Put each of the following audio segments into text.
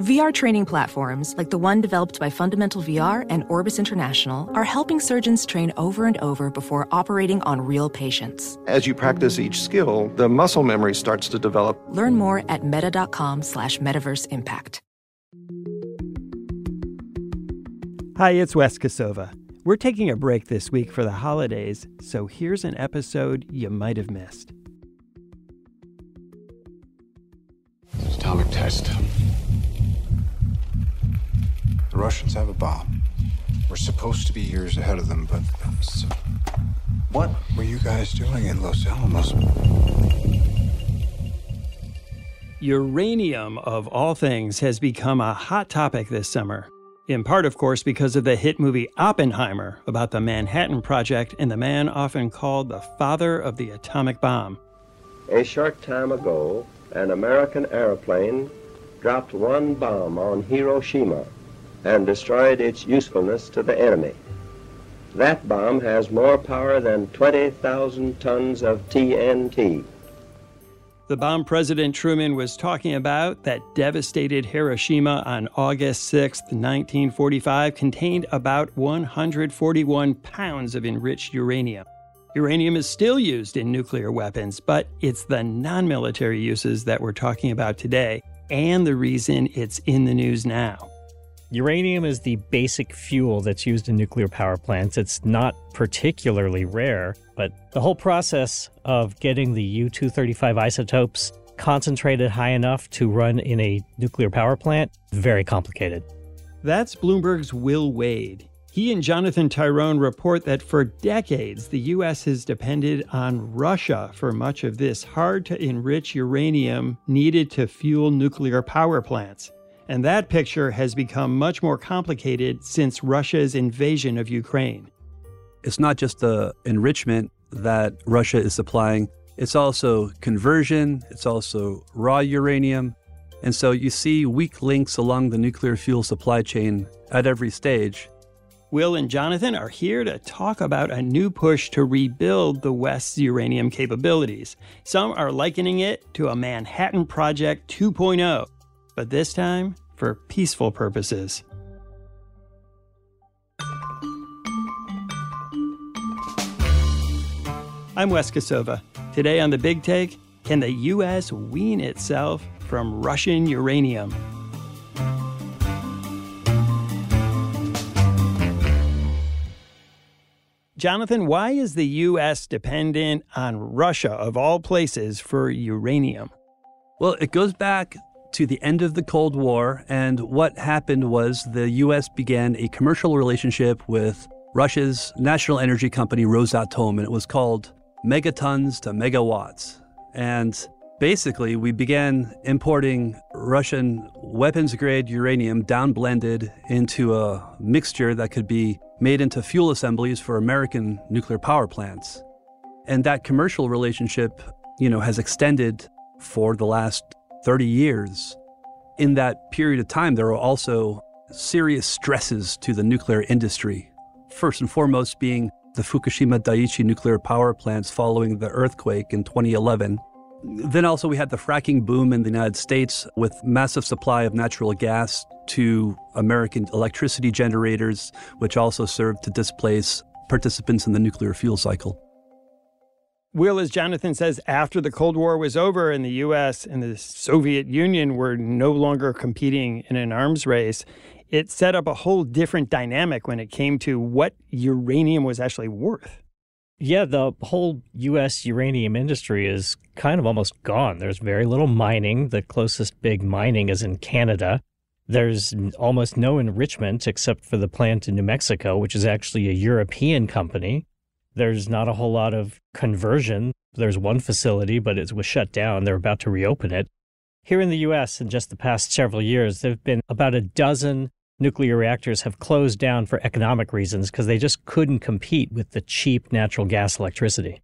VR training platforms like the one developed by Fundamental VR and Orbis International are helping surgeons train over and over before operating on real patients. As you practice each skill, the muscle memory starts to develop. Learn more at meta.com/metaverseimpact. Hi, it's Wes Kosova. We're taking a break this week for the holidays, so here's an episode you might have missed. Atomic test. The Russians have a bomb. We're supposed to be years ahead of them, but... What were you guys doing in Los Alamos? Uranium, of all things, has become a hot topic this summer. In part, of course, because of the hit movie Oppenheimer about the Manhattan Project and the man often called the father of the atomic bomb. A short time ago, an American airplane dropped one bomb on Hiroshima and destroyed its usefulness to the enemy. That bomb has more power than 20,000 tons of TNT. The bomb President Truman was talking about that devastated Hiroshima on August 6, 1945, contained about 141 pounds of enriched uranium. Uranium is still used in nuclear weapons, but it's the non-military uses that we're talking about today, and the reason it's in the news now. Uranium is the basic fuel that's used in nuclear power plants. It's not particularly rare, but the whole process of getting the U-235 isotopes concentrated high enough to run in a nuclear power plant is very complicated. That's Bloomberg's Will Wade. He and Jonathan Tirone report that for decades, the U.S. has depended on Russia for much of this hard-to-enrich uranium needed to fuel nuclear power plants. And that picture has become much more complicated since Russia's invasion of Ukraine. It's not just the enrichment that Russia is supplying. It's also conversion. It's also raw uranium. And so you see weak links along the nuclear fuel supply chain at every stage. Will and Jonathan are here to talk about a new push to rebuild the West's uranium capabilities. Some are likening it to a Manhattan Project 2.0. But this time for peaceful purposes. I'm Wes Kosova. Today on The Big Take, can the U.S. wean itself from Russian uranium? Jonathan, why is the U.S. dependent on Russia, of all places, for uranium? Well, it goes back to the end of the Cold War, and what happened was the U.S. began a commercial relationship with Russia's national energy company Rosatom, and it was called megatons to megawatts. And basically, we began importing Russian weapons-grade uranium down-blended into a mixture that could be made into fuel assemblies for American nuclear power plants. And that commercial relationship, has extended for the last 30 years. In that period of time, there were also serious stresses to the nuclear industry. First and foremost being the Fukushima Daiichi nuclear power plants following the earthquake in 2011. Then also we had the fracking boom in the United States with massive supply of natural gas to American electricity generators, which also served to displace participants in the nuclear fuel cycle. Will, as Jonathan says, after the Cold War was over and the U.S. and the Soviet Union were no longer competing in an arms race, it set up a whole different dynamic when it came to what uranium was actually worth. Yeah, the whole U.S. uranium industry is kind of almost gone. There's very little mining. The closest big mining is in Canada. There's almost no enrichment except for the plant in New Mexico, which is actually a European company. There's not a whole lot of conversion. There's one facility, but it was shut down. They're about to reopen it. Here in the U.S., in just the past several years, there have been about a dozen nuclear reactors have closed down for economic reasons because they just couldn't compete with the cheap natural gas electricity.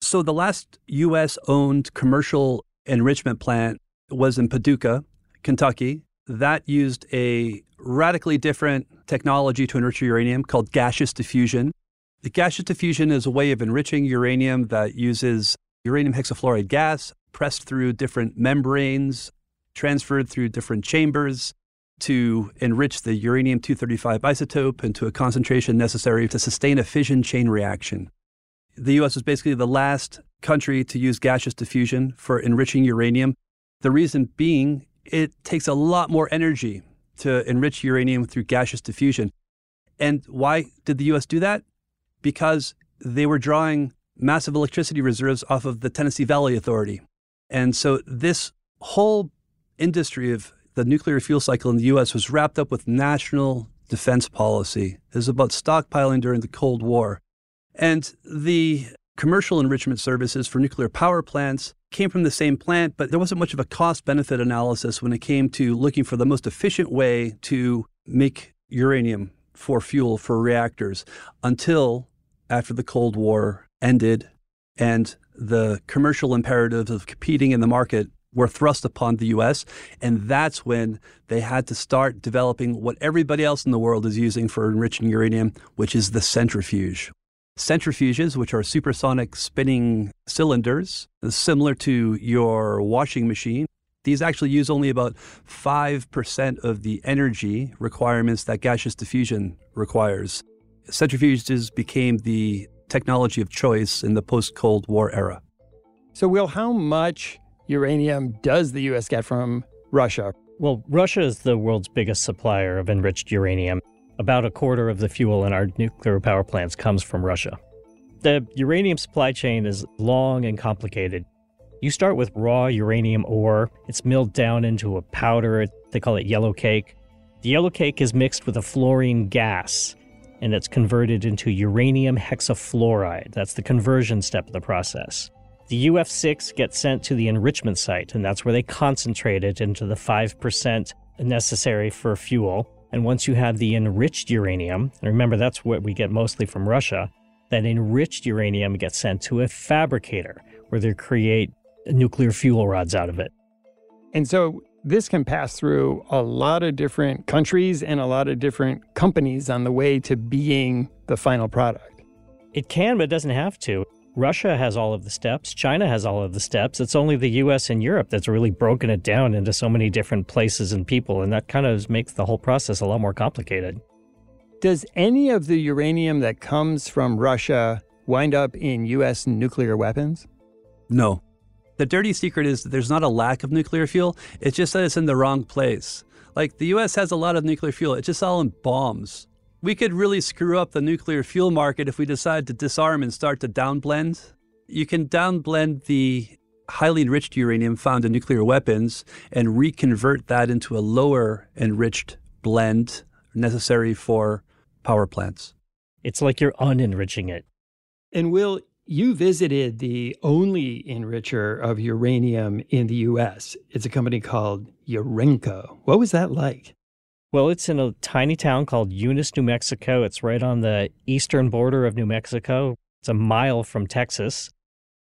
So the last U.S.-owned commercial enrichment plant was in Paducah, Kentucky. That used a radically different technology to enrich uranium called gaseous diffusion. The gaseous diffusion is a way of enriching uranium that uses uranium hexafluoride gas pressed through different membranes, transferred through different chambers to enrich the uranium-235 isotope into a concentration necessary to sustain a fission chain reaction. The U.S. was basically the last country to use gaseous diffusion for enriching uranium. The reason being, it takes a lot more energy to enrich uranium through gaseous diffusion. And why did the U.S. do that? Because they were drawing massive electricity reserves off of the Tennessee Valley Authority. And so this whole industry of the nuclear fuel cycle in the U.S. was wrapped up with national defense policy. It was about stockpiling during the Cold War. And the commercial enrichment services for nuclear power plants came from the same plant, but there wasn't much of a cost-benefit analysis when it came to looking for the most efficient way to make uranium for fuel for reactors until after the Cold War ended and the commercial imperatives of competing in the market were thrust upon the U.S. And that's when they had to start developing what everybody else in the world is using for enriching uranium, which is the centrifuge. Centrifuges, which are supersonic spinning cylinders, similar to your washing machine, these actually use only about 5% of the energy requirements that gaseous diffusion requires. Centrifuges became the technology of choice in the post-Cold War era. So, Will, how much uranium does the U.S. get from Russia? Well, Russia is the world's biggest supplier of enriched uranium. About a quarter of the fuel in our nuclear power plants comes from Russia. The uranium supply chain is long and complicated. You start with raw uranium ore. It's milled down into a powder. They call it yellow cake. The yellow cake is mixed with a fluorine gas, and it's converted into uranium hexafluoride. That's the conversion step of the process. The UF6 gets sent to the enrichment site, and that's where they concentrate it into the 5% necessary for fuel. And once you have the enriched uranium, and remember that's what we get mostly from Russia, that enriched uranium gets sent to a fabricator where they create nuclear fuel rods out of it. And so this can pass through a lot of different countries and a lot of different companies on the way to being the final product. It can, but it doesn't have to. Russia has all of the steps. China has all of the steps. It's only the U.S. and Europe that's really broken it down into so many different places and people, and that kind of makes the whole process a lot more complicated. Does any of the uranium that comes from Russia wind up in U.S. nuclear weapons? No. The dirty secret is that there's not a lack of nuclear fuel. It's just that it's in the wrong place. Like, the U.S. has a lot of nuclear fuel. It's just all in bombs. We could really screw up the nuclear fuel market if we decide to disarm and start to downblend. You can downblend the highly enriched uranium found in nuclear weapons and reconvert that into a lower enriched blend necessary for power plants. It's like you're unenriching it. And Will, you visited the only enricher of uranium in the U.S. It's a company called Urenco. What was that like? Well, it's in a tiny town called Eunice, New Mexico. It's right on the eastern border of New Mexico. It's a mile from Texas.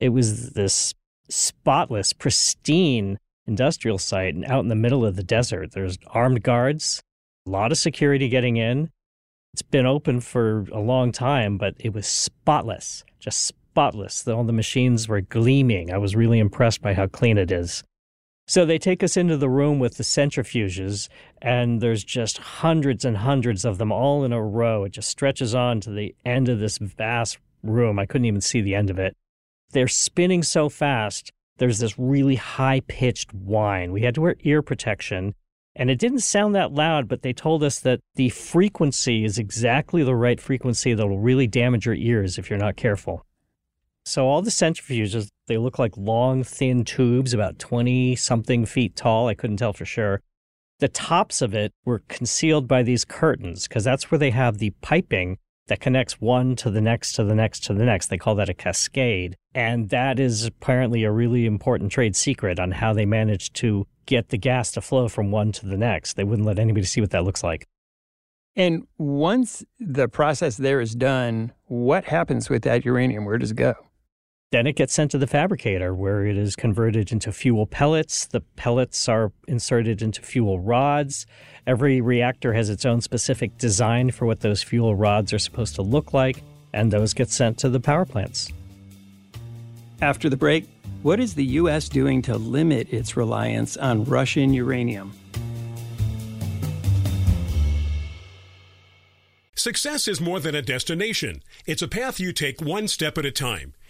It was this spotless, pristine industrial site, and out in the middle of the desert, there's armed guards, a lot of security getting in. It's been open for a long time, but it was spotless, just spotless. All the machines were gleaming. I was really impressed by how clean it is. So they take us into the room with the centrifuges, and there's just hundreds and hundreds of them all in a row. It just stretches on to the end of this vast room. I couldn't even see the end of it. They're spinning so fast, there's this really high-pitched whine. We had to wear ear protection, and it didn't sound that loud, but they told us that the frequency is exactly the right frequency that will really damage your ears if you're not careful. So all the centrifuges, they look like long, thin tubes, about 20-something feet tall. I couldn't tell for sure. The tops of it were concealed by these curtains, because that's where they have the piping that connects one to the next, to the next, to the next. They call that a cascade. And that is apparently a really important trade secret on how they managed to get the gas to flow from one to the next. They wouldn't let anybody see what that looks like. And once the process there is done, what happens with that uranium? Where does it go? Then it gets sent to the fabricator, where it is converted into fuel pellets. The pellets are inserted into fuel rods. Every reactor has its own specific design for what those fuel rods are supposed to look like, and those get sent to the power plants. After the break, what is the U.S. doing to limit its reliance on Russian uranium? Success is more than a destination. It's a path you take one step at a time.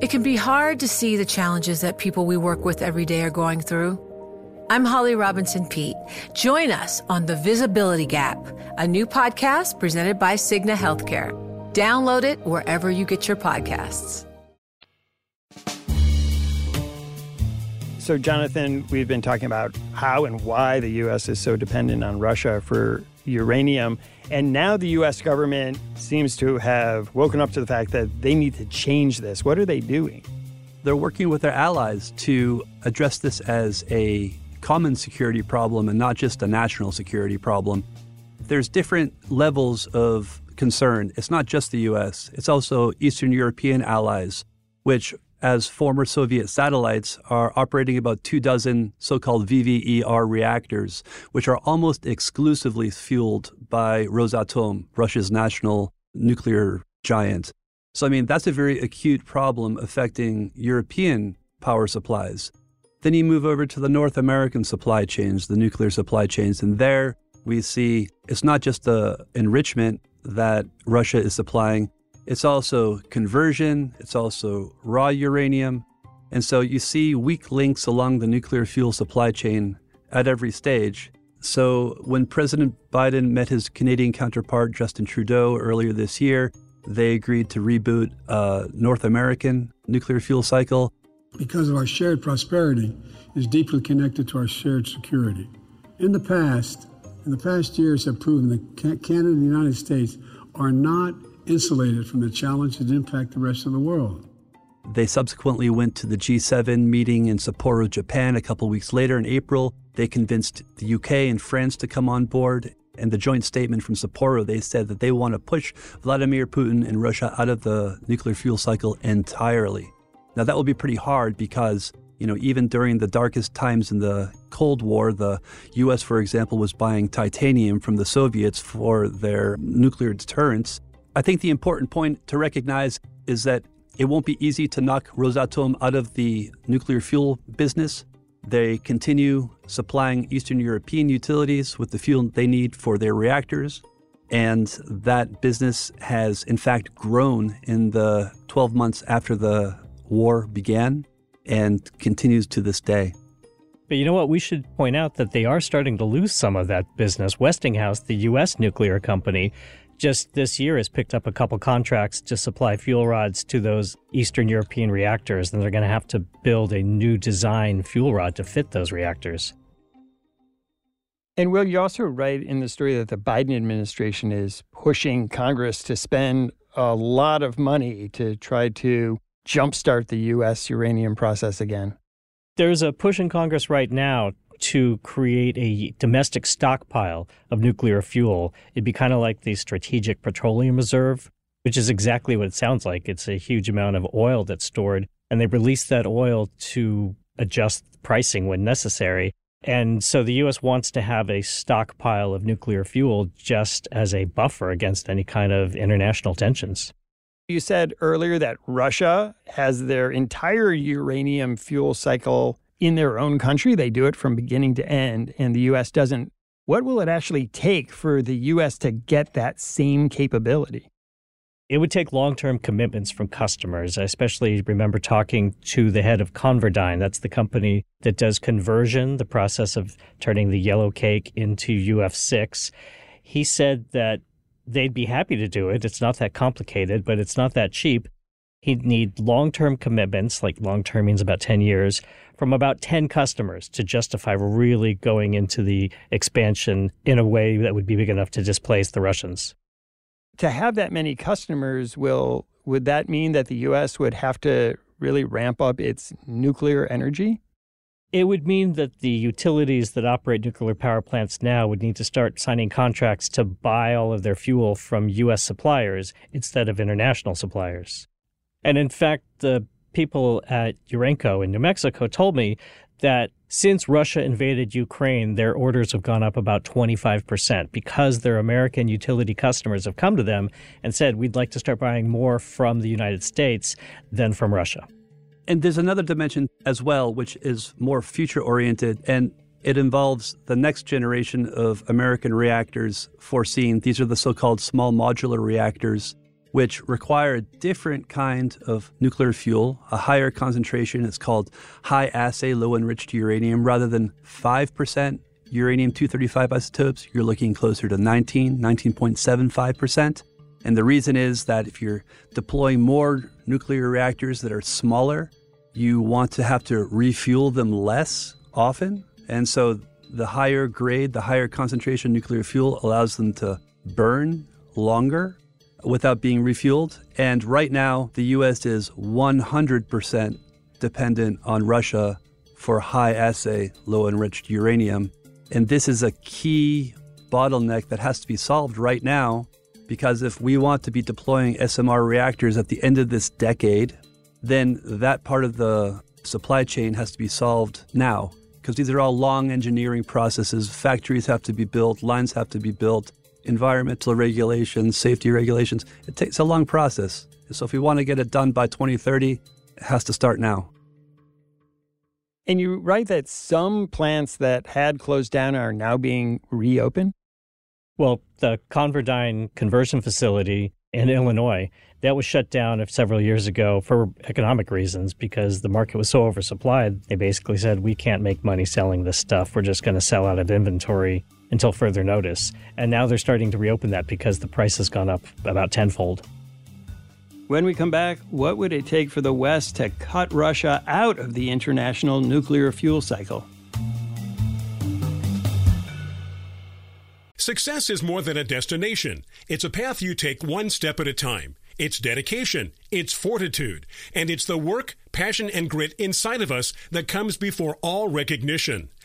It can be hard to see the challenges that people we work with every day are going through. I'm Holly Robinson Peete. Join us on The Visibility Gap, a new podcast presented by Cigna Healthcare. Download it wherever you get your podcasts. So, Jonathan, we've been talking about how and why the U.S. is so dependent on Russia for uranium. And now the U.S. government seems to have woken up to the fact that they need to change this. What are they doing? They're working with their allies to address this as a common security problem and not just a national security problem. There's different levels of concern. It's not just the U.S. It's also Eastern European allies, which as former Soviet satellites are operating about 24 so-called VVER reactors, which are almost exclusively fueled by Rosatom, Russia's national nuclear giant. So, I mean, that's a very acute problem affecting European power supplies. Then you move over to the North American supply chains, the nuclear supply chains, and there we see it's not just the enrichment that Russia is supplying, it's also conversion, it's also raw uranium. And so you see weak links along the nuclear fuel supply chain at every stage. So when President Biden met his Canadian counterpart, Justin Trudeau, earlier this year, they agreed to reboot a North American nuclear fuel cycle. Because of our shared prosperity is deeply connected to our shared security. In the past years have proven that Canada and the United States are not insulated from the challenges that impact the rest of the world. They subsequently went to the G7 meeting in Sapporo, Japan, a couple weeks later in April. They convinced the UK and France to come on board. And the joint statement from Sapporo, they said that they want to push Vladimir Putin and Russia out of the nuclear fuel cycle entirely. Now, that will be pretty hard because, you know, even during the darkest times in the Cold War, the U.S., for example, was buying titanium from the Soviets for their nuclear deterrence. I think the important point to recognize is that it won't be easy to knock Rosatom out of the nuclear fuel business. They continue supplying Eastern European utilities with the fuel they need for their reactors. And that business has, in fact, grown in the 12 months after the war began and continues to this day. But you know what? We should point out that they are starting to lose some of that business. Westinghouse, the U.S. nuclear company, just this year has picked up a couple contracts to supply fuel rods to those Eastern European reactors, and they're going to have to build a new design fuel rod to fit those reactors. And Will, you also write in the story that the Biden administration is pushing Congress to spend a lot of money to try to jumpstart the U.S. uranium process again. There's a push in Congress right now to create a domestic stockpile of nuclear fuel. It'd be kind of like the Strategic Petroleum Reserve, which is exactly what it sounds like. It's a huge amount of oil that's stored, and they release that oil to adjust pricing when necessary. And so the U.S. wants to have a stockpile of nuclear fuel just as a buffer against any kind of international tensions. You said earlier that Russia has their entire uranium fuel cycle in their own country. They do it from beginning to end, and the U.S. doesn't. What will it actually take for the U.S. to get that same capability? It would take long-term commitments from customers. I especially remember talking to the head of ConverDyn. That's the company that does conversion, the process of turning the yellow cake into UF6. He said that they'd be happy to do it. It's not that complicated, but it's not that cheap. He'd need long-term commitments, like long-term means about 10 years, from about 10 customers to justify really going into the expansion in a way that would be big enough to displace the Russians. To have that many customers, would that mean that the U.S. would have to really ramp up its nuclear energy? It would mean that the utilities that operate nuclear power plants now would need to start signing contracts to buy all of their fuel from U.S. suppliers instead of international suppliers. And in fact, the people at Urenco in New Mexico told me that since Russia invaded Ukraine, their orders have gone up about 25% because their American utility customers have come to them and said, we'd like to start buying more from the United States than from Russia. And there's another dimension as well, which is more future-oriented, and it involves the next generation of American reactors foreseen. These are the so-called small modular reactors, which require a different kind of nuclear fuel, a higher concentration. It's called high-assay, low-enriched uranium. Rather than 5% uranium-235 isotopes, you're looking closer to 19.75%. And the reason is that if you're deploying more nuclear reactors that are smaller, you want to have to refuel them less often. And so the higher grade, the higher concentration nuclear fuel allows them to burn longer without being refueled. And right now, the U.S. is 100% dependent on Russia for high-assay, low-enriched uranium. And this is a key bottleneck that has to be solved right now, because if we want to be deploying SMR reactors at the end of this decade, then that part of the supply chain has to be solved now, because these are all long engineering processes. Factories have to be built, lines have to be built, environmental regulations, safety regulations. It takes a long process. So if we want to get it done by 2030, it has to start now. And you write that some plants that had closed down are now being reopened? Well, the ConverDyn conversion facility in Illinois, that was shut down several years ago for economic reasons because the market was so oversupplied. They basically said, we can't make money selling this stuff. We're just going to sell out of inventory until further notice. And now they're starting to reopen that because the price has gone up about tenfold. When we come back, what would it take for the West to cut Russia out of the international nuclear fuel cycle? Success is more than a destination. It's a path you take one step at a time. It's dedication, it's fortitude, and it's the work, passion, and grit inside of us that comes before all recognition.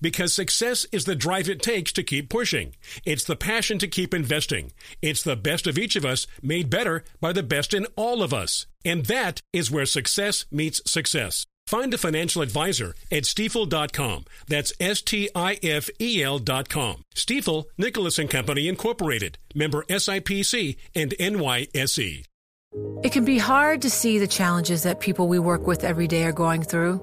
Because success is the drive it takes to keep pushing. It's the passion to keep investing. It's the best of each of us made better by the best in all of us. And that is where success meets success. Find a financial advisor at Stifel.com. That's Stifel.com. Stifel, Nicholas & Company, Incorporated. Member SIPC and NYSE. It can be hard to see the challenges that people we work with every day are going through.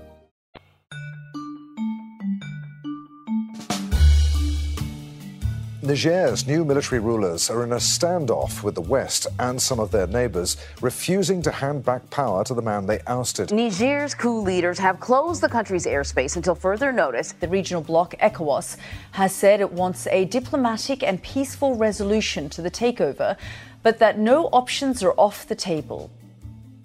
Niger's new military rulers are in a standoff with the West and some of their neighbours, refusing to hand back power to the man they ousted. Niger's coup leaders have closed the country's airspace until further notice. The regional bloc ECOWAS has said it wants a diplomatic and peaceful resolution to the takeover, but that no options are off the table.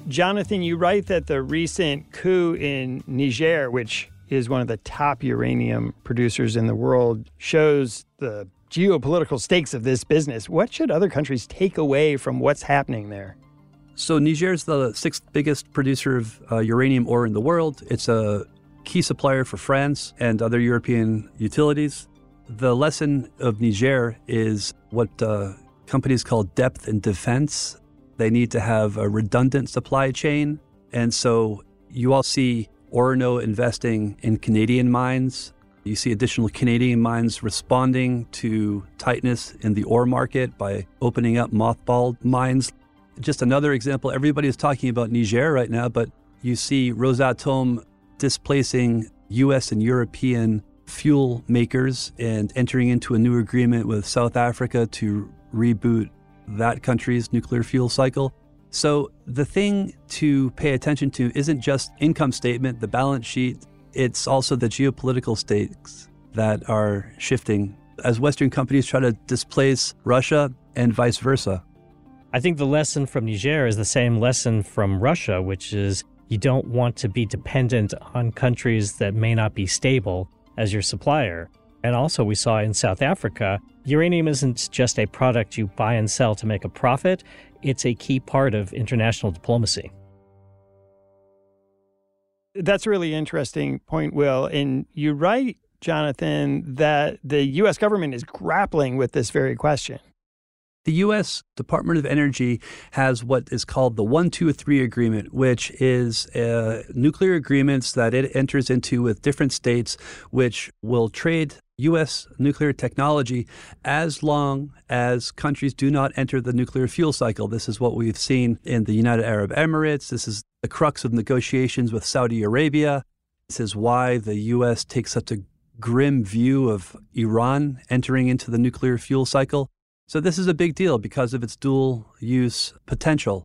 Jonathan, you write that the recent coup in Niger, which is one of the top uranium producers in the world, shows the geopolitical stakes of this business. What should other countries take away from what's happening there? So Niger is the sixth biggest producer of uranium ore in the world. It's a key supplier for France and other European utilities. The lesson of Niger is what companies call depth and defense. They need to have a redundant supply chain. And so you all see Orano investing in Canadian mines. You see additional Canadian mines responding to tightness in the ore market by opening up mothballed mines. Just another example, everybody is talking about Niger right now, but you see Rosatom displacing U.S. and European fuel makers and entering into a new agreement with South Africa to reboot that country's nuclear fuel cycle. So the thing to pay attention to isn't just income statement, the balance sheet, it's also the geopolitical stakes that are shifting as Western companies try to displace Russia and vice versa. I think the lesson from Niger is the same lesson from Russia, which is you don't want to be dependent on countries that may not be stable as your supplier. And also we saw in South Africa, uranium isn't just a product you buy and sell to make a profit. It's a key part of international diplomacy. That's a really interesting point, Will. And you're right, Jonathan, that the U.S. government is grappling with this very question. The U.S. Department of Energy has what is called the 123 Agreement, which is nuclear agreements that it enters into with different states, which will trade U.S. nuclear technology as long as countries do not enter the nuclear fuel cycle. This is what we've seen in the United Arab Emirates. This is the crux of negotiations with Saudi Arabia. This is why the U.S. takes such a grim view of Iran entering into the nuclear fuel cycle. So this is a big deal because of its dual use potential.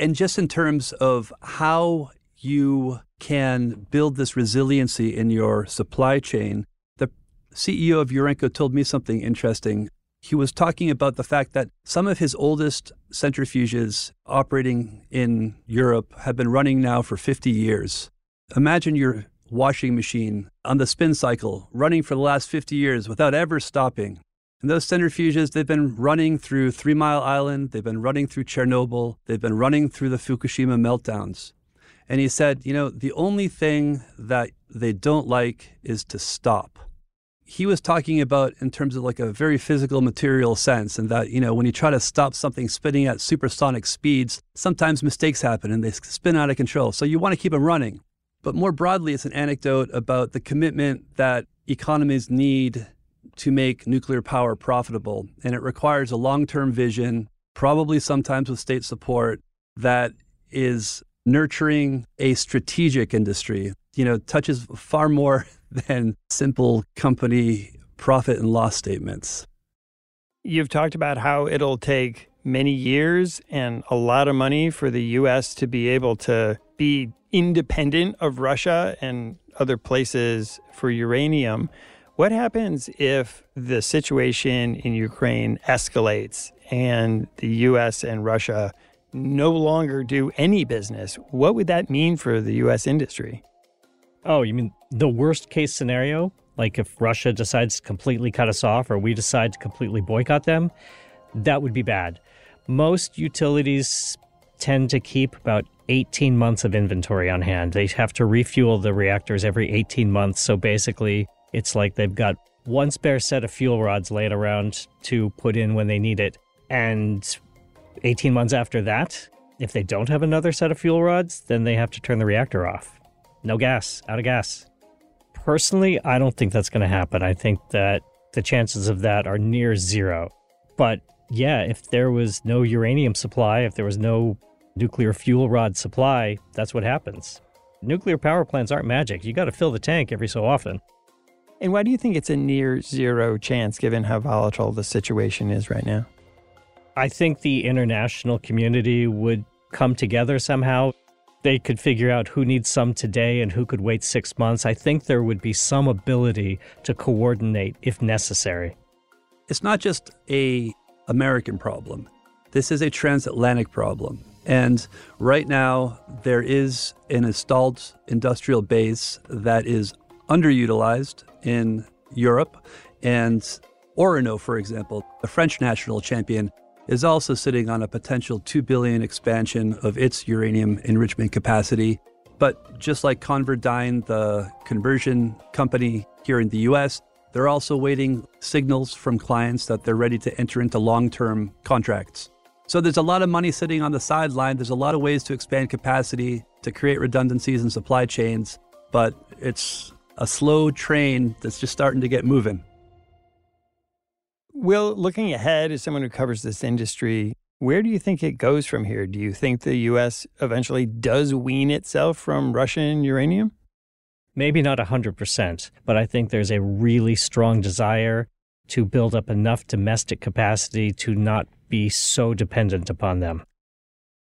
And just in terms of how you can build this resiliency in your supply chain, the CEO of Urenco told me something interesting. He was talking about the fact that some of his oldest centrifuges operating in Europe have been running now for 50 years. Imagine your washing machine on the spin cycle running for the last 50 years without ever stopping. And those centrifuges, they've been running through Three Mile Island, they've been running through Chernobyl, they've been running through the Fukushima meltdowns. And he said, you know, the only thing that they don't like is to stop. He was talking about in terms of like a very physical material sense, and that, you know, when you try to stop something spinning at supersonic speeds, sometimes mistakes happen and they spin out of control. So you want to keep them running. But more broadly, it's an anecdote about the commitment that economies need to make nuclear power profitable. And it requires a long-term vision, probably sometimes with state support, that is nurturing a strategic industry, you know, touches far more than simple company profit and loss statements. You've talked about how it'll take many years and a lot of money for the U.S. to be able to be independent of Russia and other places for uranium. What happens if the situation in Ukraine escalates and the U.S. and Russia no longer do any business? What would that mean for the U.S. industry? Oh, you mean the worst case scenario? Like if Russia decides to completely cut us off or we decide to completely boycott them? That would be bad. Most utilities tend to keep about 18 months of inventory on hand. They have to refuel the reactors every 18 months. So basically, it's like they've got one spare set of fuel rods laid around to put in when they need it. And 18 months after that, if they don't have another set of fuel rods, then they have to turn the reactor off. No gas, out of gas. Personally, I don't think that's going to happen. I think that the chances of that are near zero. But yeah, if there was no uranium supply, if there was no nuclear fuel rod supply, that's what happens. Nuclear power plants aren't magic. You got to fill the tank every so often. And why do you think it's a near zero chance, given how volatile the situation is right now? I think the international community would come together somehow. They could figure out who needs some today and who could wait 6 months. I think there would be some ability to coordinate if necessary. It's not just an American problem. This is a transatlantic problem. And right now, there is an installed industrial base that is underutilized in Europe. And Orano, for example, the French national champion, is also sitting on a potential $2 billion expansion of its uranium enrichment capacity. But just like ConverDyn, the conversion company here in the U.S., they're also waiting signals from clients that they're ready to enter into long-term contracts. So there's a lot of money sitting on the sideline. There's a lot of ways to expand capacity, to create redundancies in supply chains, but it's a slow train that's just starting to get moving. Will, looking ahead as someone who covers this industry, where do you think it goes from here? Do you think the U.S. eventually does wean itself from Russian uranium? Maybe not 100%, but I think there's a really strong desire to build up enough domestic capacity to not be so dependent upon them.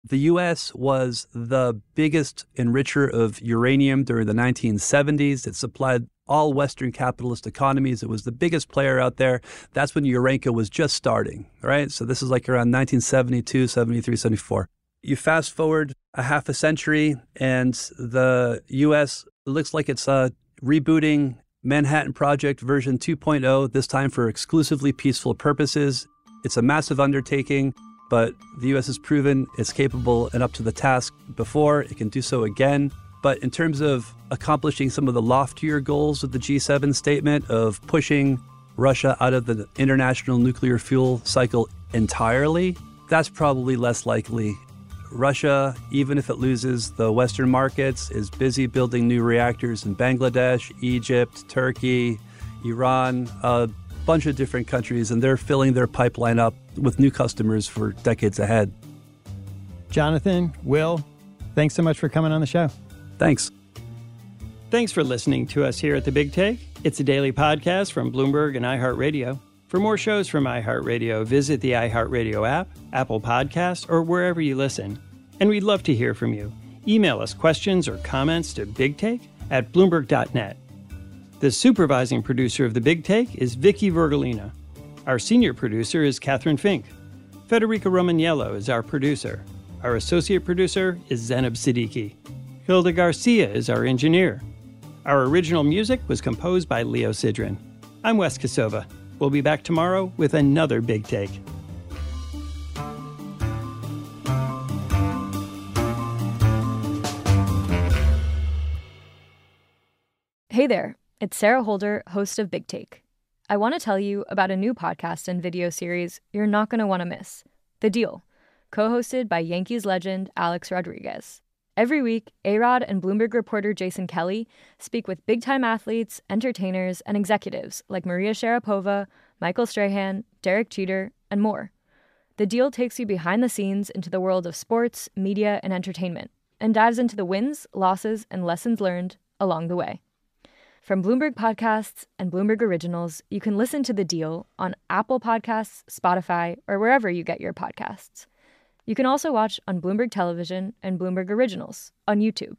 The U.S. was the biggest enricher of uranium during the 1970s. It supplied all Western capitalist economies. It was the biggest player out there. That's when Urenco was just starting, right? So this is like around 1972, 73, 74. You fast forward a half a century, and the U.S. looks like it's rebooting Manhattan Project version 2.0, this time for exclusively peaceful purposes. It's a massive undertaking, but the U.S. has proven it's capable and up to the task before. It can do so again. But in terms of accomplishing some of the loftier goals of the G7 statement of pushing Russia out of the international nuclear fuel cycle entirely, that's probably less likely. Russia, even if it loses the Western markets, is busy building new reactors in Bangladesh, Egypt, Turkey, Iran, a bunch of different countries, and they're filling their pipeline up with new customers for decades ahead. Jonathan, Will, thanks so much for coming on the show. Thanks. Thanks for listening to us here at The Big Take. It's a daily podcast from Bloomberg and iHeartRadio. For more shows from iHeartRadio, visit the iHeartRadio app, Apple Podcasts, or wherever you listen. And we'd love to hear from you. Email us questions or comments to bigtake@bloomberg.net. The supervising producer of The Big Take is Vicky Vergolina. Our senior producer is Catherine Fink. Federica Romagnello is our producer. Our associate producer is Zenab Siddiqui. Hilda Garcia is our engineer. Our original music was composed by Leo Sidran. I'm Wes Kosova. We'll be back tomorrow with another Big Take. Hey there, it's Sarah Holder, host of Big Take. I want to tell you about a new podcast and video series you're not going to want to miss, The Deal, co-hosted by Yankees legend Alex Rodriguez. Every week, A-Rod and Bloomberg reporter Jason Kelly speak with big-time athletes, entertainers, and executives like Maria Sharapova, Michael Strahan, Derek Jeter, and more. The Deal takes you behind the scenes into the world of sports, media, and entertainment, and dives into the wins, losses, and lessons learned along the way. From Bloomberg Podcasts and Bloomberg Originals, you can listen to The Deal on Apple Podcasts, Spotify, or wherever you get your podcasts. You can also watch on Bloomberg Television and Bloomberg Originals on YouTube.